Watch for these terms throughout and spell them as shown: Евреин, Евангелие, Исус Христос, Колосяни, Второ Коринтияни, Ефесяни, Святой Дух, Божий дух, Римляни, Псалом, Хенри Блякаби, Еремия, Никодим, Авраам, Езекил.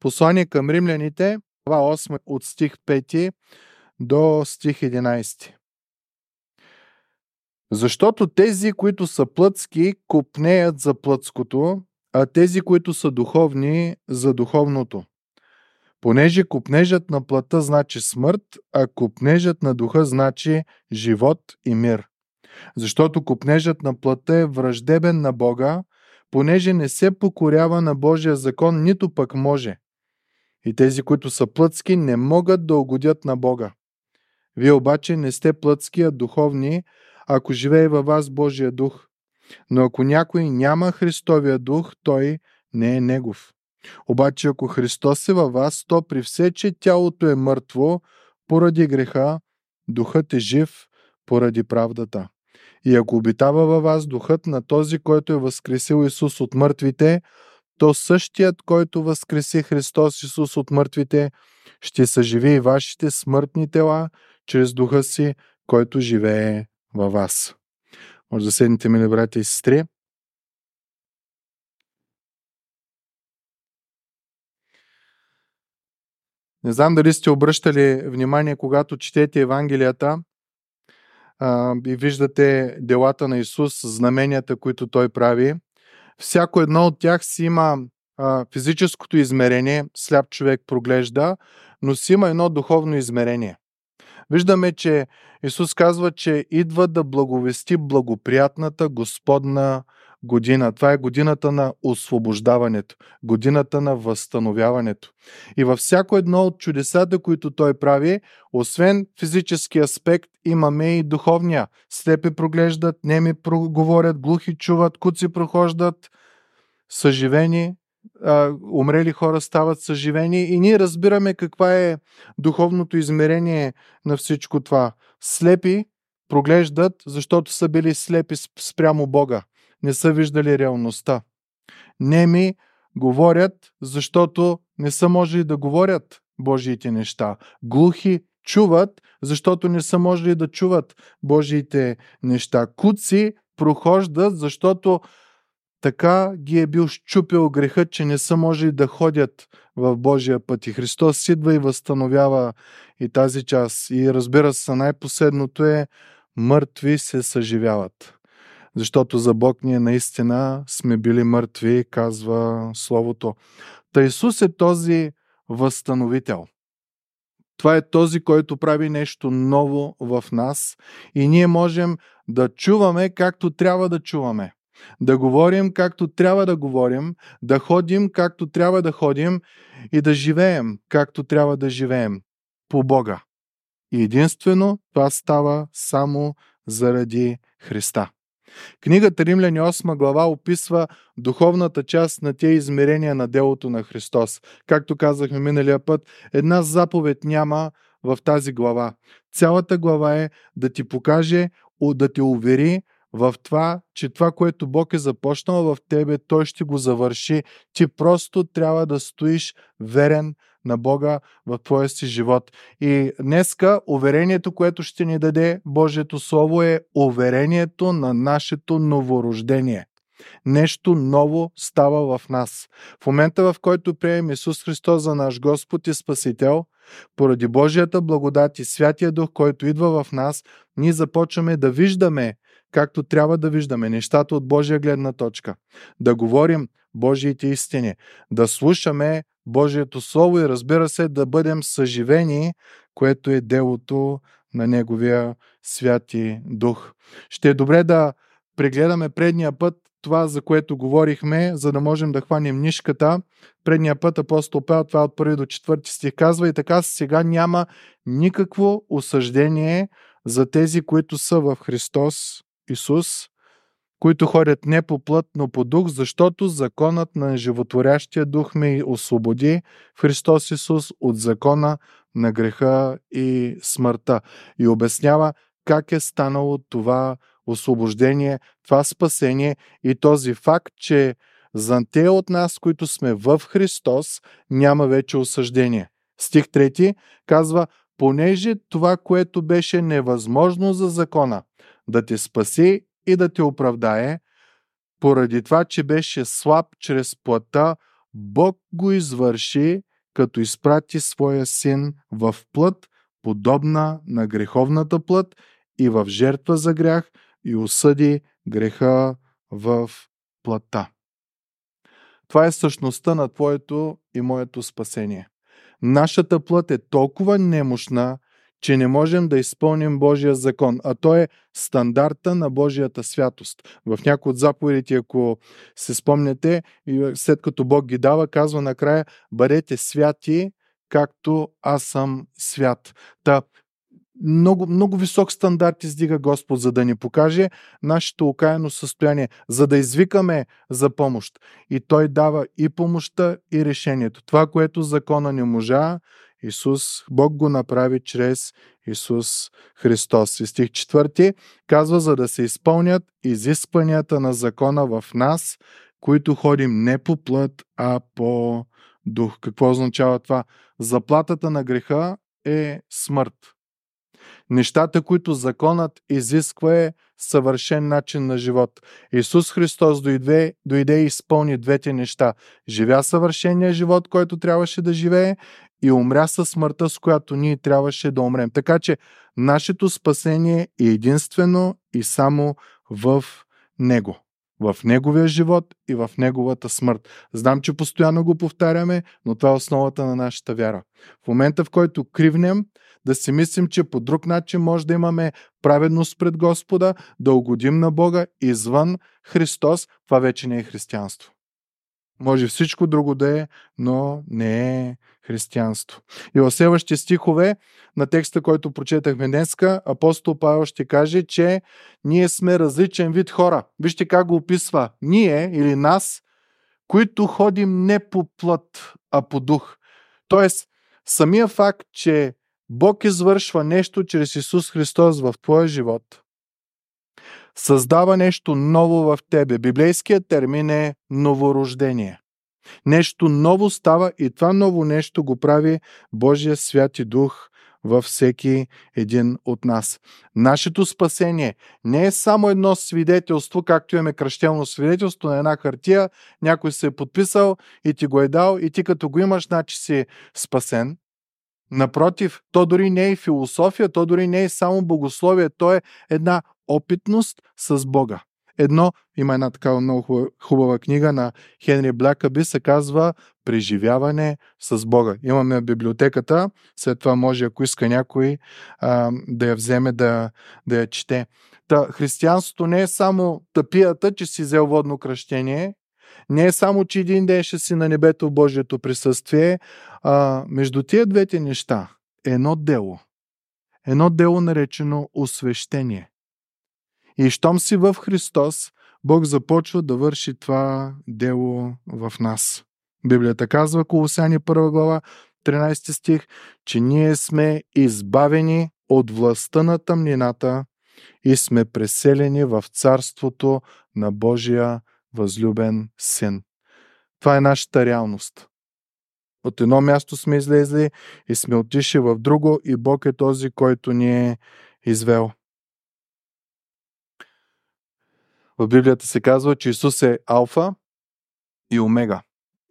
Послание към римляните, глава 8 от стих 5 до стих 11. Защото тези, които са плътски, копнеят за плътското, а тези, които са духовни, за духовното. Понеже копнежът на плътта значи смърт, а копнежът на духа значи живот и мир. Защото копнежът на плътта е враждебен на Бога, понеже не се покорява на Божия закон, нито пък може. И тези, които са плътски, не могат да угодят на Бога. Вие обаче не сте плътски, а духовни, ако живее във вас Божия дух. Но ако някой няма Христовия дух, той не е негов. Обаче ако Христос е във вас, то при все, че тялото е мъртво поради греха, духът е жив поради правдата. И ако обитава във вас духът на този, който е възкресил Исус от мъртвите, то същият, който възкреси Христос Исус от мъртвите, ще съживи и вашите смъртни тела чрез духа си, който живее във вас. Може да седнете, мили братя и сестри. Не знам дали сте обръщали внимание, когато четете Евангелията и виждате делата на Исус, знаменията, които Той прави. Всяко едно от тях си има физическото измерение, сляп човек проглежда, но си има едно духовно измерение. Виждаме, че Исус казва, че идва да благовести благоприятната Господна година. Това е годината на освобождаването, годината на възстановяването. И във всяко едно от чудесата, които Той прави, освен физически аспект, имаме и духовния. Слепи проглеждат, неми проговорят, глухи чуват, куци прохождат, съживени, умрели хора стават съживени и ние разбираме каква е духовното измерение на всичко това. Слепи проглеждат, защото са били слепи спрямо Бога. Не са виждали реалността. Неми говорят, защото не са можели да говорят Божиите неща. Глухи чуват, защото не са можели да чуват Божиите неща. Куци прохождат, защото така ги е бил щупил грехът, че не са можели да ходят в Божия път. И Христос идва и възстановява и тази част. И разбира се, най-последното е мъртви се съживяват. Защото за Бог ние наистина сме били мъртви, казва Словото. Та Исус е този възстановител. Това е този, който прави нещо ново в нас и ние можем да чуваме както трябва да чуваме. Да говорим както трябва да говорим, да ходим както трябва да ходим и да живеем както трябва да живеем по Бога. И единствено това става само заради Христа. Книгата Римляни 8 глава описва духовната част на тези измерения на делото на Христос. Както казахме миналия път, една заповед няма в тази глава. Цялата глава е да ти покаже, да ти увери в това, че това, което Бог е започнал в тебе, Той ще го завърши. Ти просто трябва да стоиш верен на Бога в твоя си живот. И днеска уверението, което ще ни даде Божието Слово, е уверението на нашето новорождение. Нещо ново става в нас. В момента, в който приемем Исус Христос за наш Господ и Спасител, поради Божията благодат и Святия Дух, който идва в нас, ние започваме да виждаме както трябва да виждаме нещата от Божия гледна точка. Да говорим Божиите истини, да слушаме Божието Слово и разбира се да бъдем съживени, което е делото на Неговия Святи Дух. Ще е добре да прегледаме предния път това, за което говорихме, за да можем да хванем нишката. Предния път апостол Павел, това от 1 до 4 стих казва: и така сега няма никакво осъждение за тези, които са в Христос Исус, които ходят не по плът, но по дух, защото законът на животворящия дух ме освободи в Христос Исус от закона на греха и смъртта. И обяснява как е станало това освобождение, това спасение и този факт, че за те от нас, които сме в Христос, няма вече осъждение. Стих 3 казва: понеже това, което беше невъзможно за закона, да те спаси и да те оправдае, поради това, че беше слаб чрез плътта, Бог го извърши, като изпрати своя син в плът, подобна на греховната плът, и в жертва за грях, и осъди греха в плътта. Това е същността на твоето и моето спасение. Нашата плът е толкова немощна, че не можем да изпълним Божия закон, а то е стандарта на Божията святост. В някои от заповедите, ако се спомняте, след като Бог ги дава, казва накрая: бъдете святи, както аз съм свят. Та много, много висок стандарт издига Господ, за да ни покаже нашето окаяно състояние, за да извикаме за помощ. И Той дава и помощта, и решението. Това, което закона не можа, Бог го направи чрез Исус Христос. И стих 4 казва: за да се изпълнят изискванията на закона в нас, които ходим не по плът, а по дух. Какво означава това? Заплатата на греха е смърт. Нещата, които законът изисква, е съвършен начин на живот. Исус Христос дойде и изпълни двете неща. Живя съвършения живот, който трябваше да живее, и умря със смъртта, с която ние трябваше да умрем. Така че нашето спасение е единствено и само в Него. В Неговия живот и в Неговата смърт. Знам, че постоянно го повтаряме, но това е основата на нашата вяра. В момента, в който кривнем, да си мислим, че по друг начин може да имаме праведност пред Господа, да угодим на Бога извън Христос, това вече не е християнство. Може всичко друго да е, но не е християнство. И в следващите стихове на текста, който прочетахме днеска, апостол Павел ще каже, че ние сме различен вид хора. Вижте как го описва: ние или нас, които ходим не по плът, а по дух. Тоест, самия факт, че Бог извършва нещо чрез Исус Христос в твоя живот, създава нещо ново в тебе. Библейският термин е новорождение. Нещо ново става и това ново нещо го прави Божия Святи Дух във всеки един от нас. Нашето спасение не е само едно свидетелство, както имаме кръщелно свидетелство на една хартия, някой се е подписал и ти го е дал и ти като го имаш, значи си спасен. Напротив, то дори не е философия, то дори не е само богословие, то е една опитност с Бога. Има една такава много хубава книга на Хенри Блякаби, се казва "Преживяване с Бога". Имаме библиотеката, след това може, ако иска някой, да я вземе да я чете. Та, християнството не е само тъпията, че си взел водно кръщение, не е само, че един ден ще си на небето в Божието присъствие. Между тия двете неща е едно дело наречено освещение. И щом си в Христос, Бог започва да върши това дело в нас. Библията казва, Колосяни 1 глава, 13 стих, че ние сме избавени от властта на тъмнината и сме преселени в царството на Божия възлюбен син. Това е нашата реалност. От едно място сме излезли и сме отишли в друго и Бог е този, който ни е извел. В Библията се казва, че Исус е алфа и омега.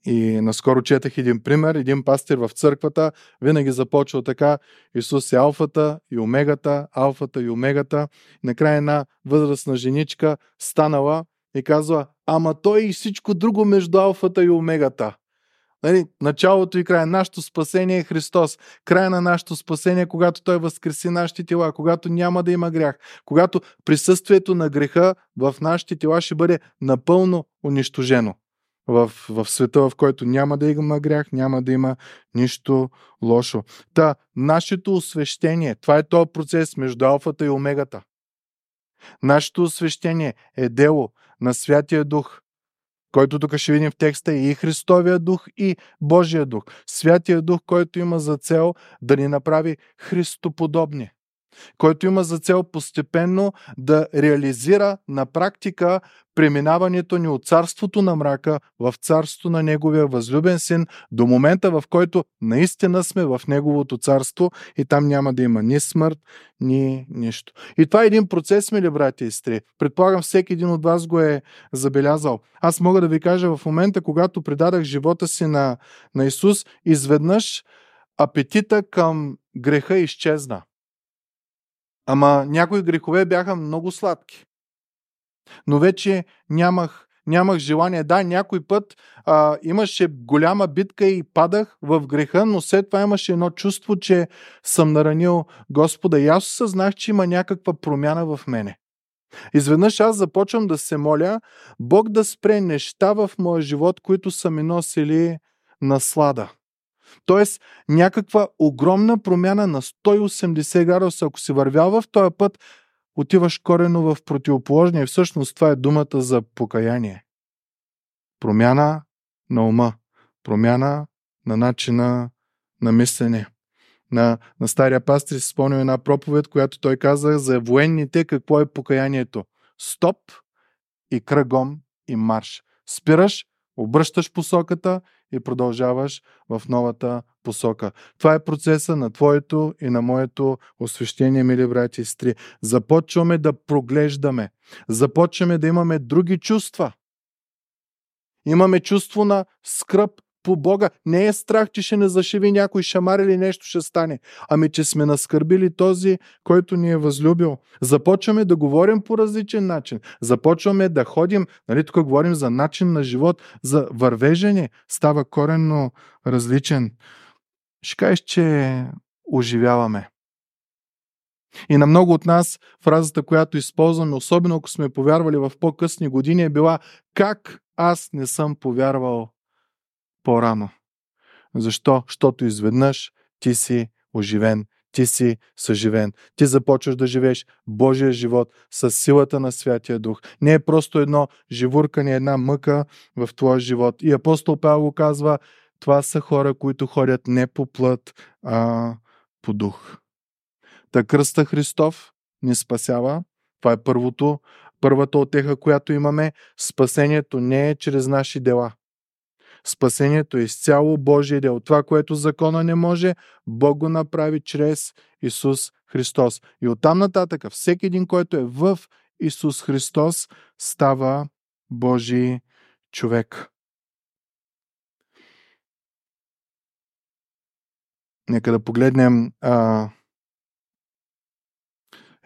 И наскоро четах един пример, един пастир в църквата винаги започва така: Исус е алфата и омегата. Накрая една възрастна женичка станала и казва: ама той и всичко друго между алфата и омегата. Началото и края. Нашето спасение е Христос. Края на нашето спасение, когато Той възкреси нашите тела, когато няма да има грях, когато присъствието на греха в нашите тела ще бъде напълно унищожено. В света, в който няма да има грях, няма да има нищо лошо. Та, нашето освещение, това е този процес между алфата и омегата. Нашето освещение е дело на Святия Дух, който тук ще видим в текста е и Христовия дух, и Божия дух. Святия дух, който има за цел да ни направи христоподобни. който има за цел постепенно да реализира на практика преминаването ни от царството на мрака в царството на Неговия възлюбен син до момента, в който наистина сме в Неговото царство и там няма да има ни смърт, ни нищо. И това е един процес, мили братя и сестри. Предполагам, всеки един от вас го е забелязал. Аз мога да ви кажа, в момента, когато предадах живота си на Исус, изведнъж апетита към греха изчезна. Ама някои грехове бяха много сладки. Но вече нямах желание. Да, някой път имаше голяма битка и падах в греха, но след това имаше едно чувство, че съм наранил Господа. И аз осъзнах, че има някаква промяна в мене. Изведнъж аз започвам да се моля Бог да спре неща в моя живот, които са ми носили наслада. Тоест, някаква огромна промяна на 180 градуса. Ако си вървял в този път, отиваш корено в противоположния. И всъщност това е думата за покаяние. Промяна на ума. Промяна на начина на мислене. На стария пастир си спомням една проповед, която той каза за военните какво е покаянието. Стоп и кръгом и марш. Спираш, обръщаш посоката и продължаваш в новата посока. Това е процеса на твоето и на моето освещение, мили брати и сестри. Започваме да проглеждаме. Започваме да имаме други чувства. Имаме чувство на скръб по Бога. Не е страх, че ще не зашиви някой шамар или нещо ще стане. Ами, че сме наскърбили този, който ни е възлюбил. Започваме да говорим по различен начин. Започваме да ходим, тук говорим за начин на живот, за вървежене. Става коренно различен. Ще кажеш, че оживяваме. И на много от нас фразата, която използваме, особено ако сме повярвали в по-късни години, е била как аз не съм повярвал по-рано. Защо? Щото изведнъж ти си оживен, ти си съживен. Ти започваш да живееш Божия живот с силата на Святия Дух. Не е просто едно живуркане, една мъка в твоя живот. И апостол Павел го казва, това са хора, които ходят не по плът, а по дух. Та кръста Христов ни спасява. Това е първата утеха, която имаме. Спасението не е чрез наши дела. Спасението е изцяло Божие дело. Това, което закона не може, Бог го направи чрез Исус Христос. И оттам нататък всеки един, който е в Исус Христос, става Божий човек. Нека да погледнем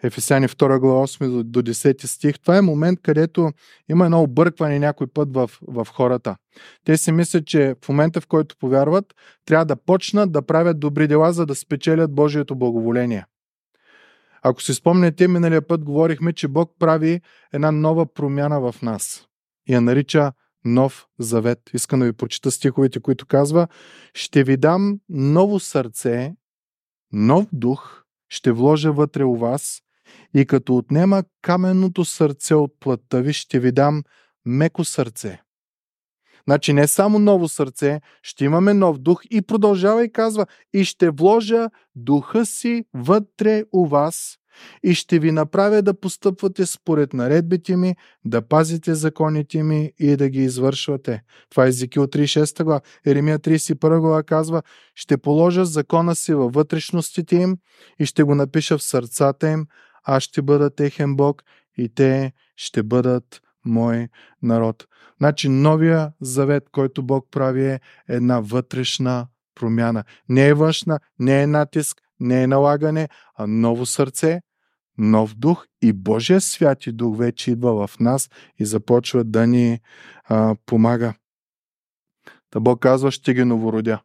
Ефесяни 2 глава 8 до 10 стих. Това е момент, където има едно объркване някой път в хората. Те си мислят, че в момента, в който повярват, трябва да почнат да правят добри дела, за да спечелят Божието благоволение. Ако си спомняте, миналия път говорихме, че Бог прави една нова промяна в нас. И я нарича Нов Завет. Искам да ви прочита стиховете, които казва: ще ви дам ново сърце, нов дух, ще вложа вътре у вас, и като отнема каменното сърце от плътта ви, ще ви дам меко сърце. Значи не само ново сърце, ще имаме нов дух и продължава и казва, и ще вложа духа си вътре у вас и ще ви направя да постъпвате според наредбите ми, да пазите законите ми и да ги извършвате. Това е Езекил 36 глава. Еремия 31 глава казва, ще положа закона си във вътрешностите им и ще го напиша в сърцата им, аз ще бъда техен Бог и те ще бъдат мой народ. Значи новия завет, който Бог прави, е една вътрешна промяна. Не е външна, не е натиск, не е налагане, а ново сърце, нов дух и Божия Святи Дух вече идва в нас и започва да ни помага. Та Бог казва, ще ги новородя.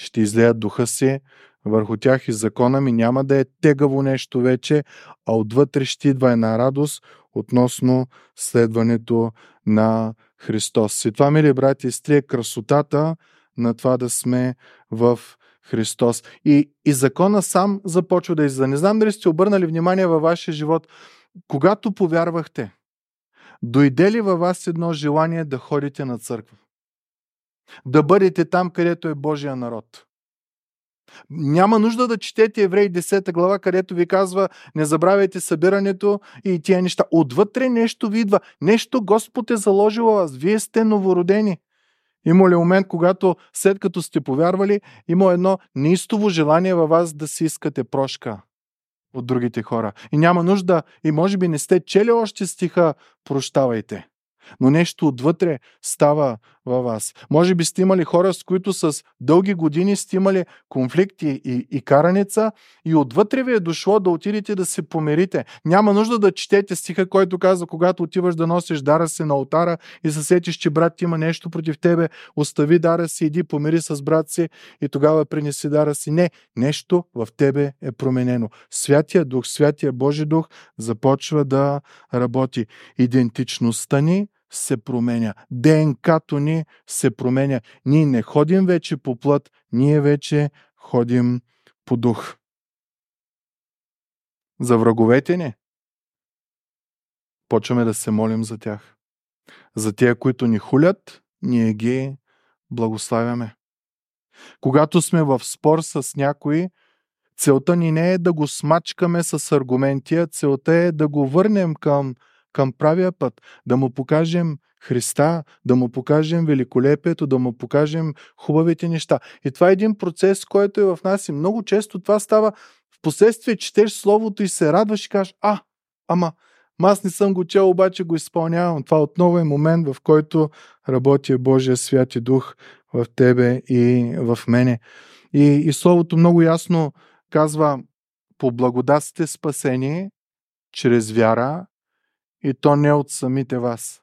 Ще излеят духа си върху тях и закона ми няма да е тегаво нещо вече, а отвътре ще идва една радост относно следването на Христос. И това, мили брати и сестри, е красотата на това да сме в Христос. И закона сам започва да излиза. Не знам дали сте обърнали внимание във вашия живот. Когато повярвахте, дойде ли във вас едно желание да ходите на църква? Да бъдете там, където е Божия народ? Няма нужда да четете Евреи 10 глава, където ви казва: не забравяйте събирането и тия неща. Отвътре нещо ви идва. Нещо Господ е заложил вас. Вие сте новородени. Има ли момент, когато след като сте повярвали, има едно неистово желание във вас да си искате прошка от другите хора? И няма нужда, и може би не сте чели още стиха "Прощавайте", но нещо отвътре става във вас. Може би сте имали хора, с които с дълги години сте имали конфликти и караница, и отвътре ви е дошло да отидете да се помирите. Няма нужда да четете стиха, който казва: когато отиваш да носиш дара си на олтара и се сетиш, че брат ти има нещо против тебе, остави дара си, иди помири с брат си и тогава принеси дара си. Не, нещо в тебе е променено. Святия Дух, Святия Божий Дух започва да работи. Идентичността ни се променя. ДНК-то ни се променя. Ние не ходим вече по плът, ние вече ходим по дух. За враговете ни почваме да се молим за тях. За тия, които ни хулят, ние ги благославяме. Когато сме в спор с някой, целта ни не е да го смачкаме с аргументи, целта е да го върнем към правия път, да му покажем Христа, да му покажем великолепието, да му покажем хубавите неща. И това е един процес, който е в нас и много често това става. Впоследствие четеш Словото и се радваш и кажеш: аз не съм го чел, обаче го изпълнявам. Това отново е момент, в който работи Божия Святи Дух в тебе и в мене. И Словото много ясно казва: по благодат сте спасени чрез вяра, и то не от самите вас.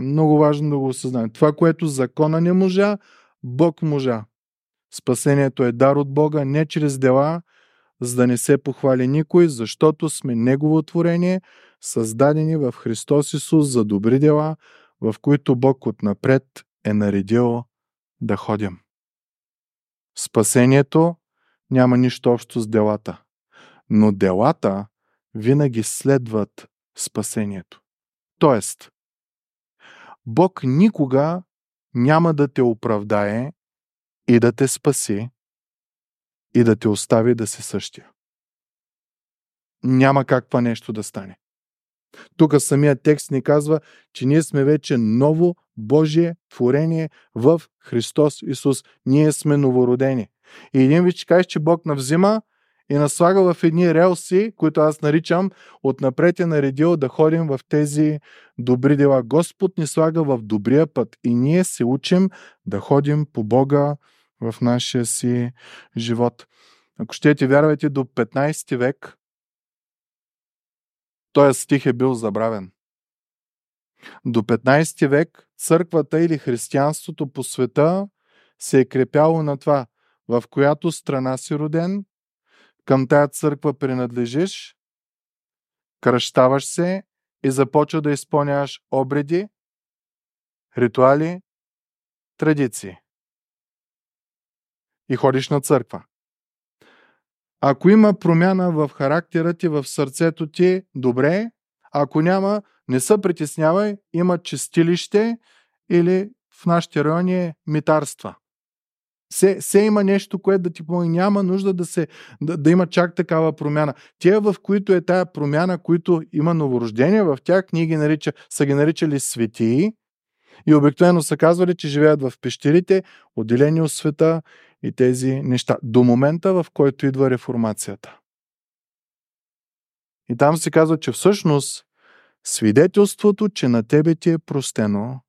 Много важно да го осъзнаем. Това, което закона не можа, Бог можа. Спасението е дар от Бога, не чрез дела, за да не се похвали никой, защото сме Негово творение, създадени в Христос Исус за добри дела, в които Бог отнапред е наредил да ходим. Спасението няма нищо общо с делата, но делата винаги следват спасението. Тоест, Бог никога няма да те оправдае и да те спаси и да те остави да си същия. Няма как това нещо да стане. Тук самият текст ни казва, че ние сме вече ново Божие творение в Христос Исус. Ние сме новородени. И един вече кажеш, че Бог навзима и наслага в едни релси, които аз наричам, отнапред е наредил да ходим в тези добри дела. Господ ни слага в добрия път и ние се учим да ходим по Бога в нашия си живот. Ако щете, вярвайте, до 15 век този стих е бил забравен. До 15 век църквата или християнството по света се е крепяло на това: в която страна си роден, към тая църква принадлежиш, кръщаваш се и започва да изпълняваш обреди, ритуали, традиции. И ходиш на църква. Ако има промяна в характера ти, в сърцето ти, добре. Ако няма, не се притеснявай, има чистилище или в нашите райони е митарства. Все има нещо, което да ти помогне. Няма нужда да има чак такава промяна. Те, в които е тая промяна, които има новорождение, в тях ние са ги наричали светии и обикновено са казвали, че живеят в пещерите, отделени от света и тези неща. До момента, в който идва реформацията. И там се казва, че всъщност свидетелството, че на тебе ти е простено,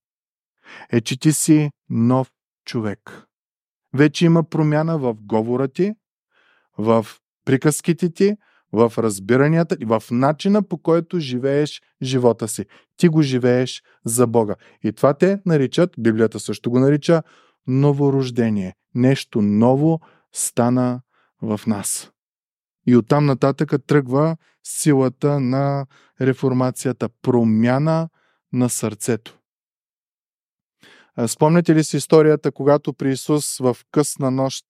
е, че ти си нов човек. Вече има промяна в говора ти, в приказките ти, в разбиранията и в начина, по който живееш живота си. Ти го живееш за Бога. И това те наричат, Библията също го нарича, новорождение. Нещо ново стана в нас. И оттам нататък тръгва силата на реформацията. Промяна на сърцето. Спомняте ли си историята, когато при Исус в късна нощ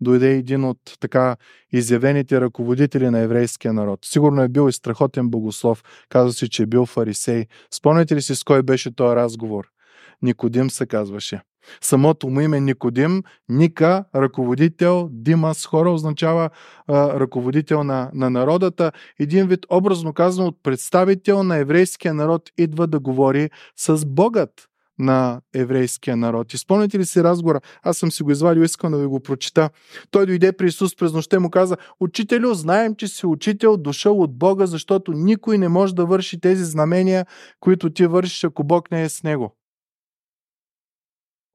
дойде един от така изявените ръководители на еврейския народ? Сигурно е бил и страхотен богослов. Казва се, че е бил фарисей. Спомняте ли си с кой беше този разговор? Никодим се казваше. Самото му име Никодим, Ника, ръководител, Димас, хора означава ръководител на народата. Един вид, образно казано, от представител на еврейския народ идва да говори с Богът на еврейския народ. И спомняте ли си разговора? Аз съм си го извадил, искам да ви го прочита. Той дойде при Исус през нощта и му каза: „Учителю, знаем, че си учител, дошъл от Бога, защото никой не може да върши тези знамения, които ти вършиш, ако Бог не е с него.“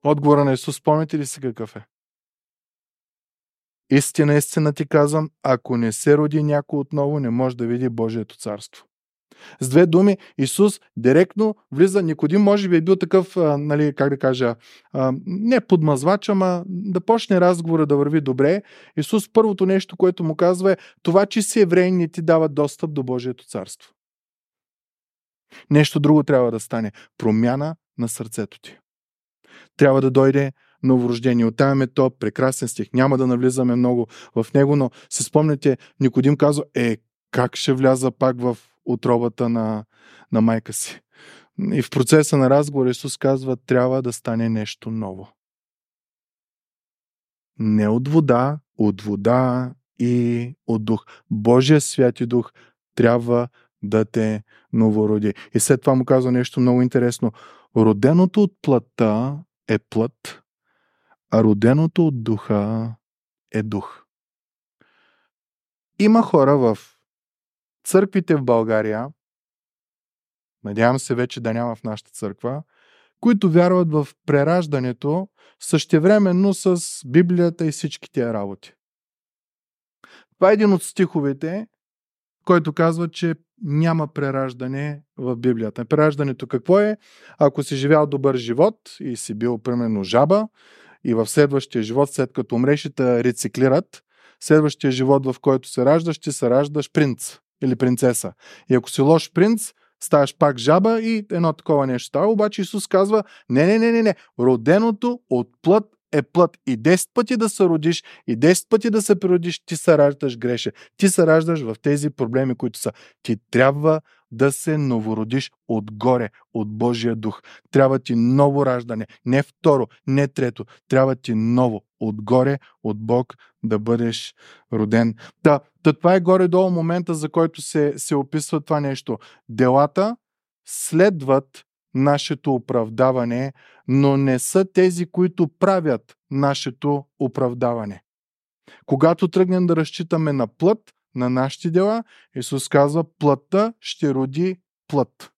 Отговора на Исус, спомняте ли си какъв е? „Истина, истина ти казвам, ако не се роди някой отново, не може да види Божието царство.“ С две думи, Исус директно влиза. Никодим може би е бил такъв, не подмазвач, ама да почне разговора да върви добре. Исус първото нещо, което му казва е: това, че си евреин, не ти дава достъп до Божието царство. Нещо друго трябва да стане. Промяна на сърцето ти. Трябва да дойде новорождение. От тая метод, прекрасен стих. Няма да навлизаме много в него, но се спомняте, Никодим казва: как ще вляза пак в отробата на майка си? И в процеса на разговор Исус казва: трябва да стане нещо ново. Не от вода, от вода и от дух. Божия Святи Дух трябва да те новороди. И след това му казва нещо много интересно. Роденото от плътта е плът, а роденото от духа е дух. Има хора в църквите в България, надявам се вече да няма в нашата църква, които вярват в прераждането същевременно с Библията и всички тия работи. Това е един от стиховете, който казва, че няма прераждане в Библията. Прераждането какво е? Ако си живял добър живот и си бил, примерно, жаба, и в следващия живот, след като умреш, те рециклират, следващия живот, в който се раждаш, ти се раждаш принц или принцеса. И ако си лош принц, ставаш пак жаба и едно такова нещо става. Обаче Исус казва: не. Роденото от плът е плът. И 10 пъти да се родиш, и 10 пъти да се природиш, ти се раждаш греше. Ти се раждаш в тези проблеми, които са. Ти трябва да се новородиш отгоре, от Божия дух. Трябва ти ново раждане. Не второ, не трето. Трябва ти ново. Отгоре, от Бог да бъдеш роден. Това е горе-долу момента, за който се описва това нещо. Делата следват нашето оправдаване, но не са тези, които правят нашето оправдаване. Когато тръгнем да разчитаме на плът, на нашите дела, Исус казва: плътта ще роди плът.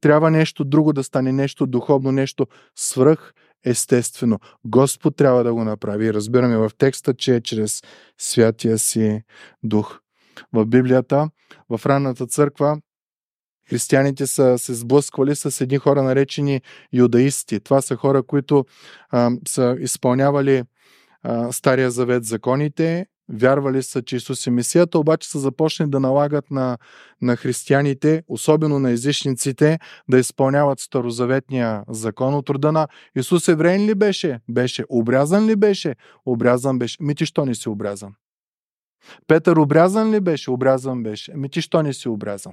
Трябва нещо друго да стане, нещо духовно, нещо свръхестествено. Господ трябва да го направи. Разбираме в текста, че е чрез Святия си Дух. В Библията, в ранната църква, християните са се сблъсквали с едни хора, наречени юдаисти. Това са хора, които са изпълнявали Стария завет законите, вярвали са, че Исус е Месията, обаче са започнали да налагат на християните, особено на езичниците, да изпълняват старозаветния закон от рода на: Исус евреин ли беше? Беше. Обрязан ли беше? Обрязан беше. Ми ти що не си обрязан? Петър обрязан ли беше? Обрязан беше. Ми ти що не си обрязан?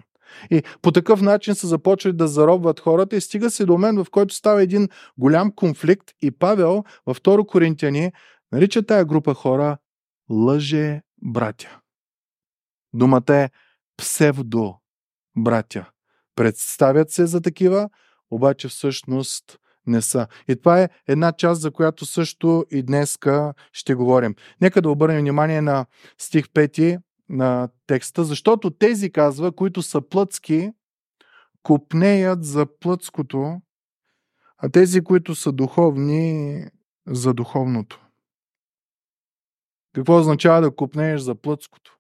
И по такъв начин са започвали да заробват хората и стига се до момент, в който става един голям конфликт, и Павел във Второ Коринтияни нарича тая група хора лъже братя. Думата е псевдо братя. Представят се за такива, обаче всъщност не са. И това е една част, за която също и днеска ще говорим. Нека да обърнем внимание на стих 5 на текста, защото тези, казва, които са плътски, купнеят за плътското, а тези, които са духовни, за духовното. Какво означава да купнееш за плътското?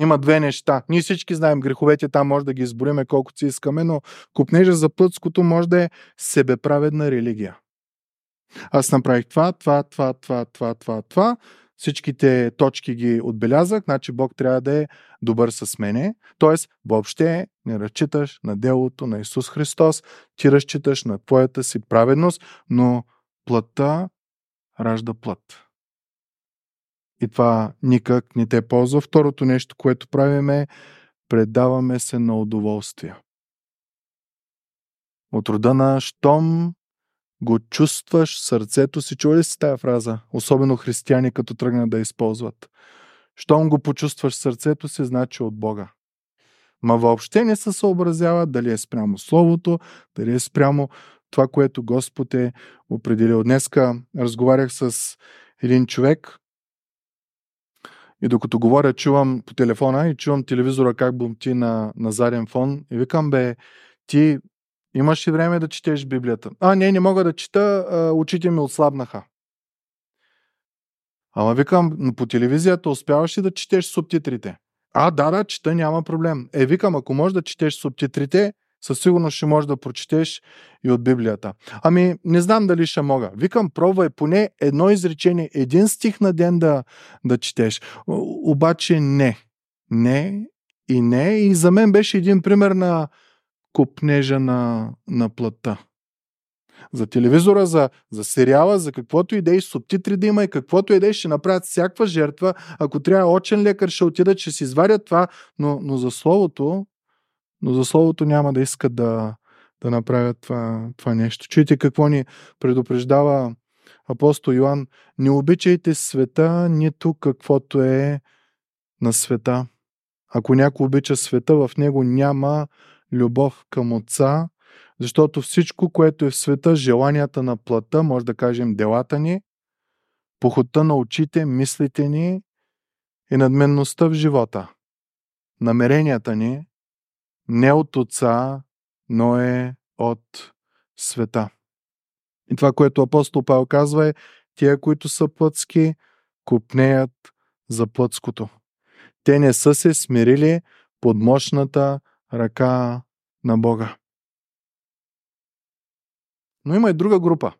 Има две неща. Ние всички знаем греховете, там може да ги избориме колкото си искаме, но купнежа за плътското може да е себеправедна религия. Аз направих това. Всичките точки ги отбелязах, значи Бог трябва да е добър с мене. Тоест, въобще не разчиташ на делото на Исус Христос, ти разчиташ на твоята си праведност, но плътта ражда плът. И това никак не те ползва. Второто нещо, което правим, е предаваме се на удоволствия. От рода на щом го чувстваш сърцето си. Чува ли си тая фраза? Особено християни, като тръгнат да използват. Щом го почувстваш сърцето си, значи от Бога. Ма въобще не се съобразява дали е спрямо Словото, дали е спрямо това, което Господ е определил. Днеска разговарях с един човек и докато говоря, чувам по телефона и чувам телевизора как бумти на заден фон и викам, бе, ти имаш ли време да четеш Библията? Не мога да чета, очите ми отслабнаха. Ама викам, но по телевизията успяваш ли да четеш субтитрите? Да, чета, няма проблем. Викам, ако можеш да четеш субтитрите, със сигурност ще можеш да прочетеш и от Библията. Не знам дали ще мога. Викам, пробвай поне едно изречение, един стих на ден да четеш. Обаче не. Не и не. И за мен беше един пример на копнежа на плътта. За телевизора, за сериала, за каквото идеи, субтитри да има и каквото идеи, ще направят всякаква жертва. Ако трябва очен лекар, ще отидат, ще си извадят това, но за Словото, няма да искат да направят това нещо. Чуйте какво ни предупреждава апостол Йоан. Не обичайте света, нито каквото е на света. Ако някой обича света, в него няма любов към Отца, защото всичко, което е в света, желанията на плътта, може да кажем делата ни, похота на очите, мислите ни и надменността в живота. Намеренията ни не от Отца, но е от света. И това, което апостол Павел казва е, тия, които са плътски, копнеят за плътското. Те не са се смирили под мощната ръка на Бога. Но има и друга група.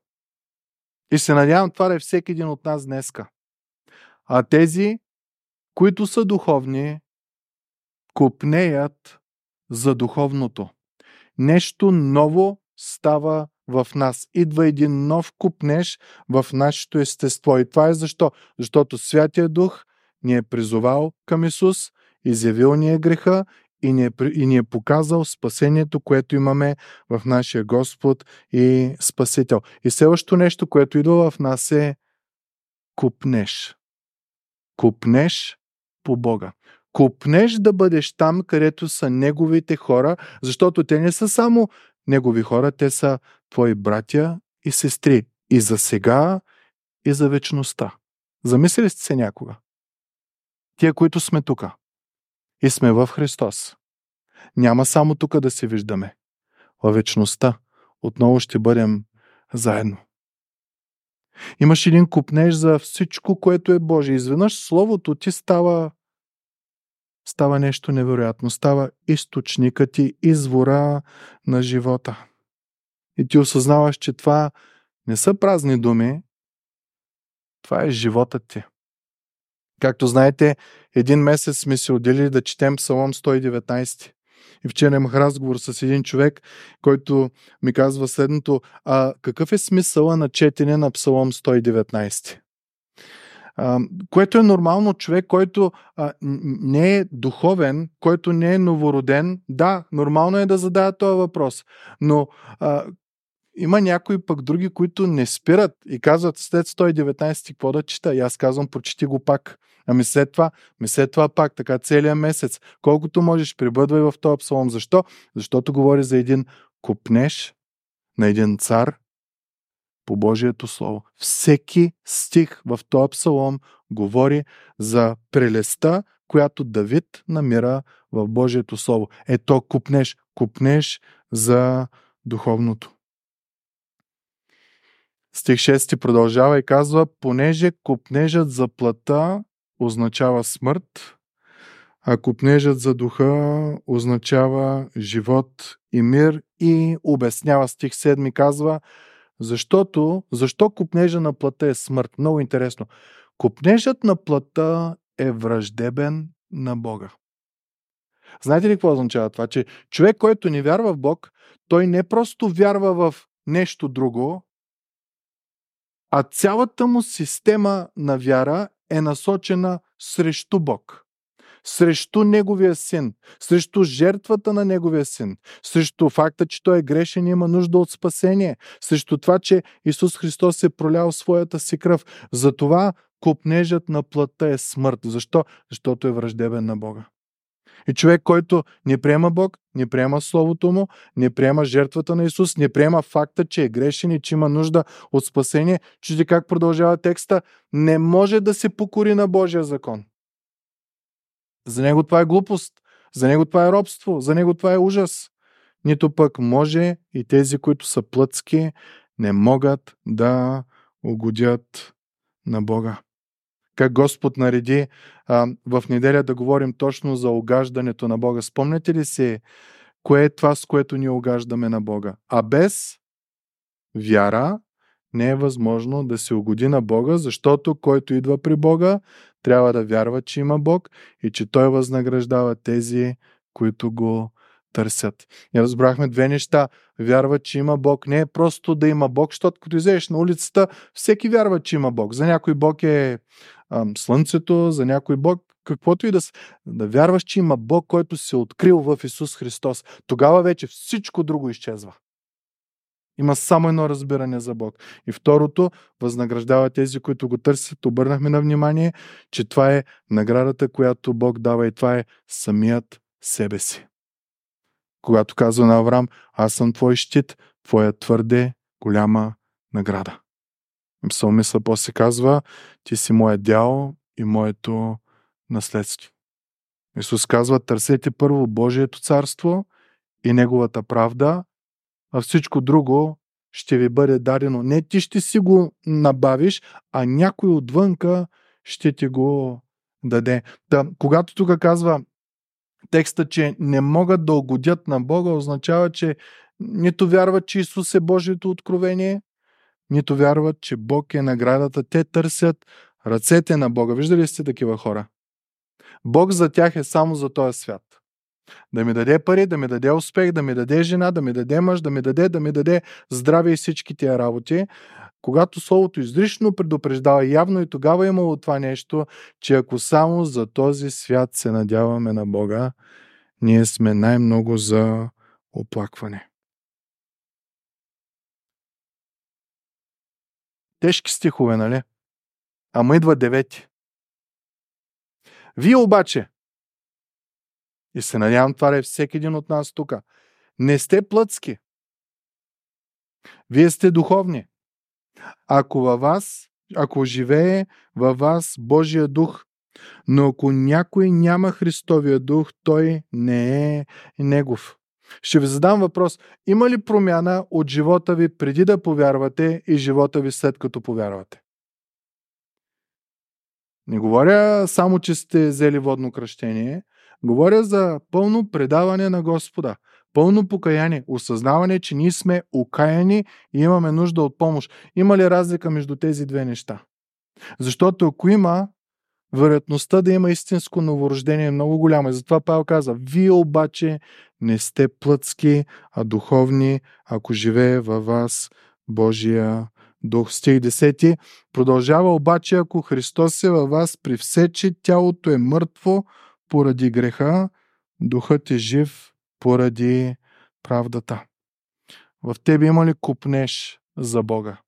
И се надявам, това е всеки един от нас днеска. А тези, които са духовни, копнеят за духовното. Нещо ново става в нас. Идва един нов копнеж в нашето естество. И това е защо? Защото Святия Дух ни е призовал към Исус, изявил ни е греха и ни е показал спасението, което имаме в нашия Господ и Спасител. И следващото нещо, което идва в нас е копнеж. Копнеж по Бога. Копнеш да бъдеш там, където са неговите хора, защото те не са само негови хора, те са твои братя и сестри. И за сега, и за вечността. Замислили сте се някога? Тия, които сме тука и сме в Христос. Няма само тук да се виждаме. Във вечността отново ще бъдем заедно. Имаш един копнеж за всичко, което е Божие. Изведнъж Словото ти става нещо невероятно. Става източника ти, извора на живота. И ти осъзнаваш, че това не са празни думи, това е животът ти. Както знаете, един месец сме се отделили да четем Псалом 119. И вчера имах разговор с един човек, който ми казва следното: какъв е смисъла на четене на Псалом 119? Което е нормално, човек, който не е духовен, който не е новороден, да, нормално е да задава този въпрос. Но има някои пък други, които не спират и казват след 119 какво да чета. И аз казвам, прочети го пак. След това пак, така целият месец. Колкото можеш, прибъдвай в този псалом. Защо? Защото говори за един копнеж на един цар по Божието Слово. Всеки стих в този псалом говори за прелестта, която Давид намира в Божието Слово. Ето копнеж. Копнеж за духовното. Стих 6 продължава и казва: понеже копнежът за плътта означава смърт, а копнежът за духа означава живот и мир. И обяснява стих 7, казва, защо копнежът на плътта е смърт. Много интересно. Копнежът на плътта е враждебен на Бога. Знаете ли какво означава това? Че човек, който не вярва в Бог, той не просто вярва в нещо друго, а цялата му система на вяра е насочена срещу Бог. срещу неговия син, срещу жертвата на неговия син, срещу факта, че той е грешен и има нужда от спасение, срещу това, че Исус Христос е пролял своята си кръв. Затова копнежът на плътта е смърт. Защо? Защото е враждебен на Бога. И човек, който не приема Бог, не приема Словото му, не приема жертвата на Исус, не приема факта, че е грешен и че има нужда от спасение, чуди как продължава текста, не може да се покори на Божия закон. За него това е глупост, за него това е робство, за него това е ужас. Нито пък може и тези, които са плътски, не могат да угодят на Бога. Как Господ нареди в неделя да говорим точно за угаждането на Бога. Спомняте ли си, кое е това, с което ние угаждаме на Бога? А без вяра не е възможно да се угоди на Бога, защото който идва при Бога, трябва да вярва, че има Бог и че Той възнаграждава тези, които го търсят. И разбрахме две неща. Вярва, че има Бог. Не е просто да има Бог, защото като излезеш на улицата, всеки вярва, че има Бог. За някой Бог е слънцето, за някой Бог, каквото и да са. Да вярваш, че има Бог, който се е открил в Исус Христос. Тогава вече всичко друго изчезва. Има само едно разбиране за Бог. И второто, възнаграждава тези, които го търсят. Обърнахме на внимание, че това е наградата, която Бог дава и това е самият себе си. Когато казва на Авраам, аз съм твой щит, твоя твърде голяма награда. Псалмисът после казва, ти си моя дял и моето наследство. Исус казва, търсете първо Божието царство и неговата правда, а всичко друго ще ви бъде дадено. Не ти ще си го набавиш, а някой отвънка ще ти го даде. Да, когато тук казва текста, че не могат да угодят на Бога, означава, че нито вярват, че Исус е Божието откровение, нито вярват, че Бог е наградата. Те търсят ръцете на Бога. Виждали сте такива хора? Бог за тях е само за този свят. Да ми даде пари, да ми даде успех, да ми даде жена, да ми даде мъж, да ми даде здраве и всички тия работи. Когато Словото изрично предупреждава явно и тогава е имало това нещо, че ако само за този свят се надяваме на Бога, ние сме най-много за оплакване. Тежки стихове, нали? Ама идва 9. Вие обаче, и се надявам това е всеки един от нас тук, не сте плътски. Вие сте духовни. Ако живее във вас Божия дух, но ако някой няма Христовия дух, той не е негов. Ще ви задам въпрос. Има ли промяна от живота ви преди да повярвате и живота ви след като повярвате? Не говоря само, че сте взели водно кръщение. Говоря за пълно предаване на Господа. Пълно покаяние, осъзнаване, че ние сме окаяни и имаме нужда от помощ. Има ли разлика между тези две неща? Защото ако има, вероятността да има истинско новорождение е много голяма. И затова Павел каза, вие обаче не сте плътски, а духовни, ако живее във вас Божия дух. Стих 10 продължава обаче, ако Христос е във вас, при все, че тялото е мъртво поради греха, духът е жив поради правдата. В тебе има ли купнеш за Бога?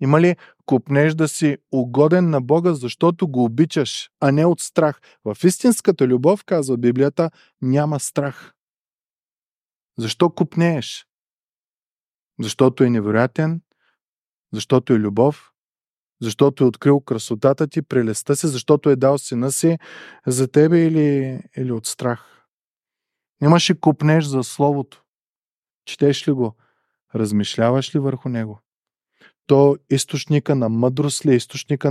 Има ли купнеш да си угоден на Бога, защото го обичаш, а не от страх? В истинската любов, казва Библията, няма страх. Защо купнееш? Защото е невероятен, защото е любов, защото е открил красотата ти, прелестта си, защото е дал сина си за тебе или от страх? Имаше купнеш за Словото. Четеш ли го? Размишляваш ли върху него? То източника на мъдрост ли е? Източника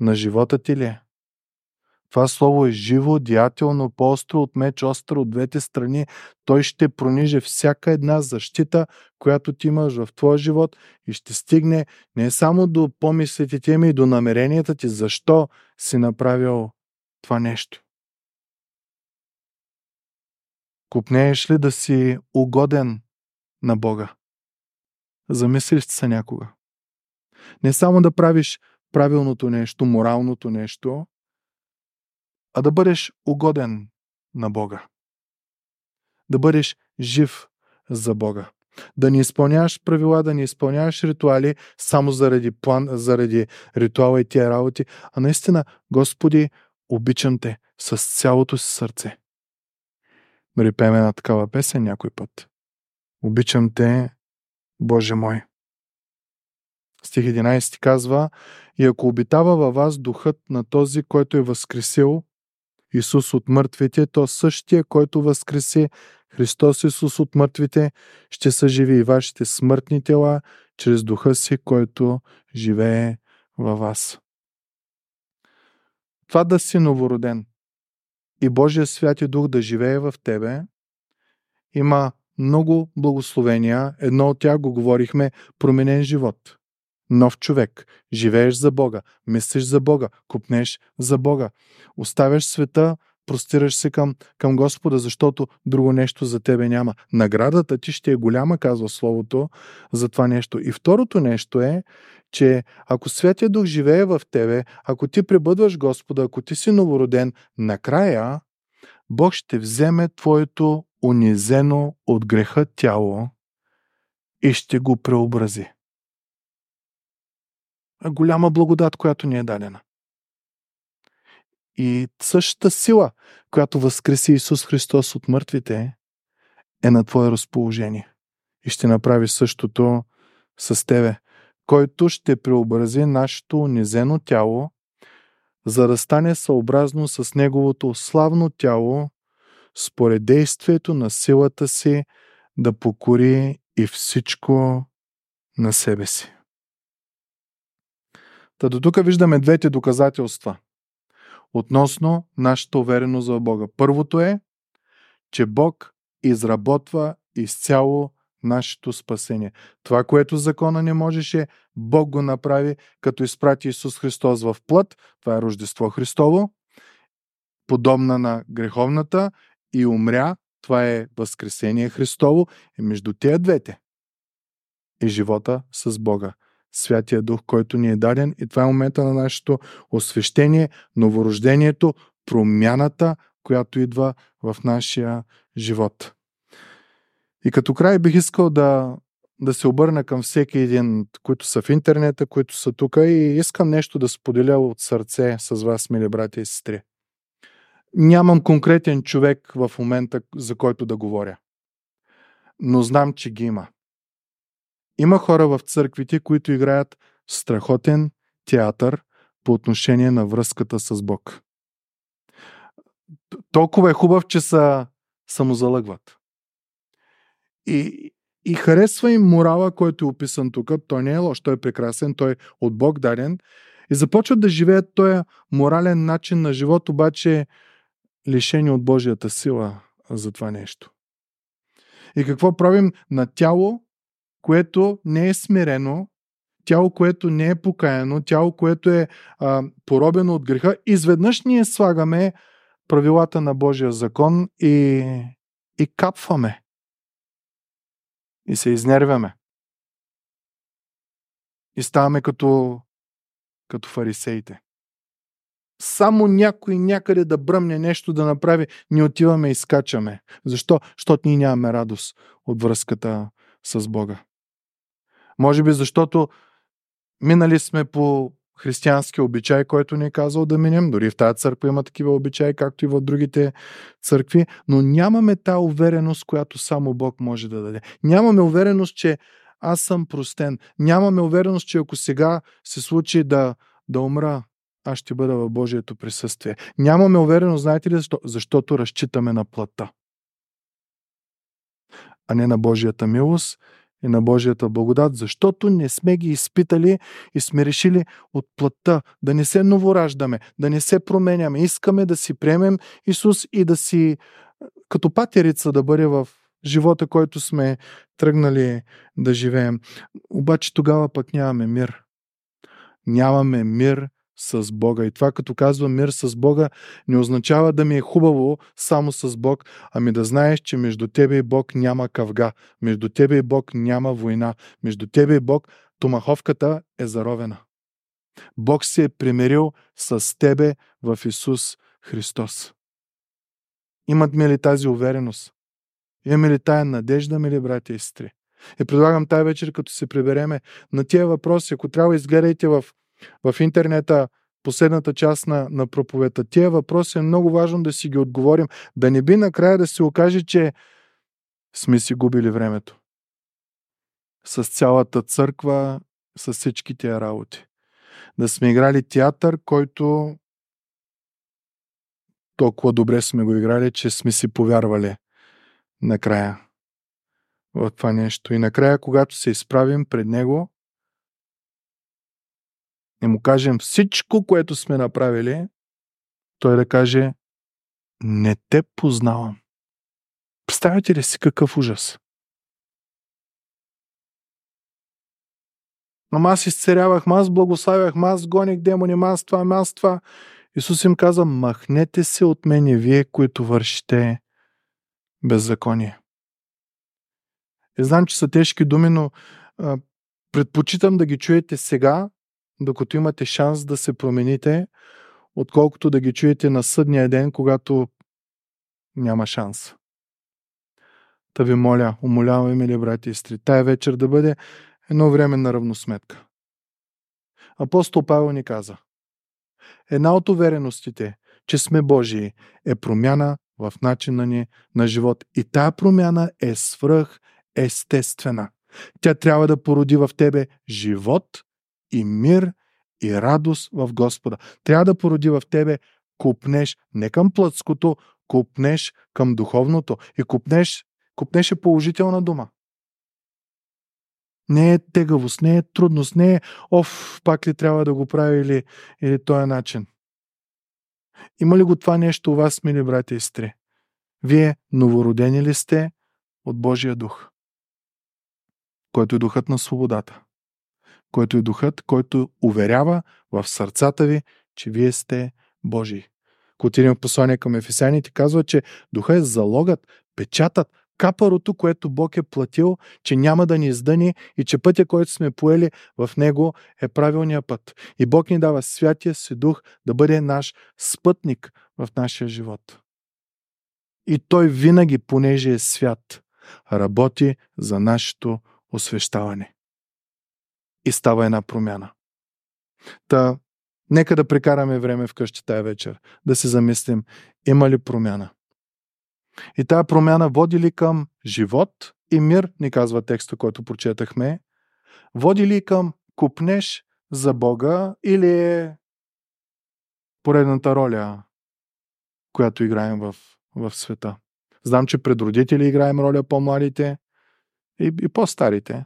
на живота ти ли е? Това Слово е живо, деятелно, по-остро от меч, остро от двете страни. Той ще прониже всяка една защита, която ти имаш в твоя живот и ще стигне не само до помислите ти, и до намеренията ти. Защо си направил това нещо? Купнееш ли да си угоден на Бога? Замислиш се някога. Не само да правиш правилното нещо, моралното нещо, а да бъдеш угоден на Бога. Да бъдеш жив за Бога. Да не изпълняваш правила, да не изпълняваш ритуали само заради план, заради ритуала и тия работи, а наистина, Господи, обичам Те с цялото си сърце. Дори пеем една такава песен някой път. Обичам Те, Боже мой. Стих 11 казва: и ако обитава във вас духът на този, който е възкресил Исус от мъртвите, то същия, който възкреси Христос Исус от мъртвите, ще съживи и вашите смъртни тела чрез духа си, който живее във вас. Това да си новороден и Божия Святи Дух да живее в тебе, има много благословения. Едно от тях го говорихме: променен живот. Нов човек. Живееш за Бога. Мислиш за Бога. Купнеш за Бога. Оставяш света, простираш се към Господа, защото друго нещо за тебе няма. Наградата ти ще е голяма, казва Словото, за това нещо. И второто нещо е, че ако Святия Дух живее в тебе, ако ти пребъдваш Господа, ако ти си новороден, накрая Бог ще вземе твоето унизено от греха тяло и ще го преобрази. Голяма благодат, която ни е дадена. И същата сила, която възкреси Исус Христос от мъртвите, е на твое разположение. И ще направи същото с тебе, който ще преобрази нашето унизено тяло, за да стане съобразно с неговото славно тяло, според действието на силата си да покори и всичко на себе си. Та до тук виждаме двете доказателства относно нашата увереност в Бога. Първото е, че Бог изработва изцяло нашето спасение. Това, което закона не можеше, Бог го направи, като изпрати Исус Христос в плът. Това е Рождество Христово, подобна на греховната, и умря. Това е Възкресение Христово. И между тези двете е живота с Бога. Святия Дух, който ни е даден, и това е момента на нашето освещение, новорождението, промяната, която идва в нашия живот. И като край бих искал да се обърна към всеки един, които са в интернета, които са тук, и искам нещо да споделя от сърце с вас, мили братя и сестри. Нямам конкретен човек в момента, за който да говоря, но знам, че ги има. Има хора в църквите, които играят страхотен театър по отношение на връзката с Бог. Толкова е хубав, че се самозалъгват. И харесва им морала, който е описан тук. Той не е лош, той е прекрасен, той е от Бог даден. И започват да живеят този морален начин на живот, обаче лишени от Божията сила за това нещо. И какво правим? На тяло, което не е смирено, тяло, което не е покаяно, тяло, което е поробено от греха, изведнъж ние слагаме правилата на Божия закон и капваме. И се изнервяме. И ставаме като фарисеите. Само някой някъде да бръмне нещо, да направи, ние отиваме и скачаме. Защо? Защото ние нямаме радост от връзката с Бога. Може би защото минали сме по християнски обичай, който ни е казал да минем. Дори в тази църква има такива обичаи, както и в другите църкви, но нямаме тази увереност, която само Бог може да даде. Нямаме увереност, че аз съм простен. Нямаме увереност, че ако сега се случи да умра, аз ще бъда в Божието присъствие. Нямаме увереност, знаете ли защо? Защото разчитаме на плътта, а не на Божията милост и на Божията благодат, защото не сме ги изпитали и сме решили от плътта да не се новораждаме, да не се променяме. Искаме да си приемем Исус и да си като патерица да бъде в живота, който сме тръгнали да живеем. Обаче тогава пък нямаме мир. Нямаме мир с Бога. И това, като казва мир с Бога, не означава да ми е хубаво само с Бог, ами да знаеш, че между тебе и Бог няма кавга, между тебе и Бог няма война, между тебе и Бог томаховката е заровена. Бог се е примирил с тебе в Исус Христос. Имаме ли тази увереност? Имаме ли тая надежда, мили братя и сестри? И предлагам тази вечер, като се прибереме на тия въпроси, ако трябва, изгледайте в интернета последната част на проповедта. Тия въпроси е много важно да си ги отговорим, да не би накрая да се окаже, че сме си губили времето. С цялата църква, с всички тия работи. Да сме играли театър, който толкова добре сме го играли, че сме си повярвали накрая в това нещо. И накрая, когато се изправим пред Него и Му кажем всичко, което сме направили, Той да каже: не те познавам. Представете ли си какъв ужас? Ама аз изцерявах, аз благославях, аз гоних демони, аз това. Исус им каза: махнете се от мене, вие, които вършите беззаконие. И знам, че са тежки думи, но предпочитам да ги чуете сега, докато имате шанс да се промените, отколкото да ги чуете на съдния ден, когато няма шанс. Та ви моля, умолявам, мили брати и сестри, тая вечер да бъде едно време на равносметка. Апостол Павел ни каза: една от увереностите, че сме Божии, е промяна в начина ни на живот. И тая промяна е свръх естествена. Тя трябва да породи в тебе живот и мир и радост в Господа. Трябва да породи в тебе купнеш не към плътското, купнеш към духовното. И купнеш е положителна дума. Не е тегавост, не е трудност, не е пак ли трябва да го прави или този начин. Има ли го това нещо у вас, мили братя и сестри? Вие новородени ли сте от Божия дух, който е духът на свободата, който е духът, който уверява в сърцата ви, че вие сте Божии. Котирим послание към Ефесяните казва, че духът е залогът, печатът, капарото, което Бог е платил, че няма да ни издъни и че пътя, който сме поели в Него, е правилният път. И Бог ни дава Святия си Дух да бъде наш спътник в нашия живот. И Той винаги, понеже е свят, работи за нашето освещаване. И става една промяна. Та, нека да прекараме време вкъщи тая вечер, да се замислим, има ли промяна? И тая промяна води ли към живот и мир, ни казва текста, който прочетахме, води ли към купнеш за Бога или е поредната роля, която играем в света. Знам, че пред родители играем роля, по-младите и по-старите.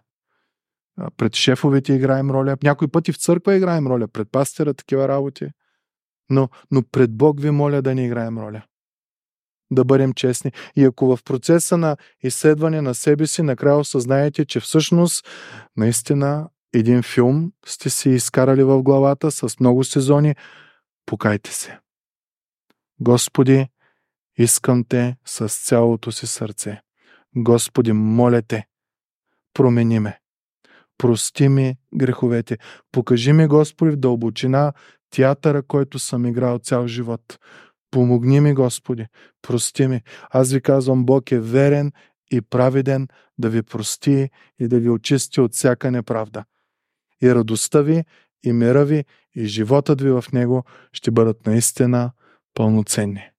Пред шефовете играем роля, някой път и в църква играем роля, пред пастера, такива работи. Но пред Бог ви моля да не играем роля. Да бъдем честни. И ако в процеса на изследване на себе си накрая осъзнаете, че всъщност наистина един филм сте си изкарали в главата с много сезони, покайте се. Господи, искам Те с цялото си сърце. Господи, моля Те, промени ме. Прости ми греховете. Покажи ми, Господи, в дълбочина театъра, който съм играл цял живот. Помогни ми, Господи, прости ми. Аз ви казвам, Бог е верен и праведен да ви прости и да ви очисти от всяка неправда. И радостта ви, и мира ви, и животът ви в Него ще бъдат наистина пълноценни.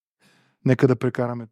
Нека да прекараме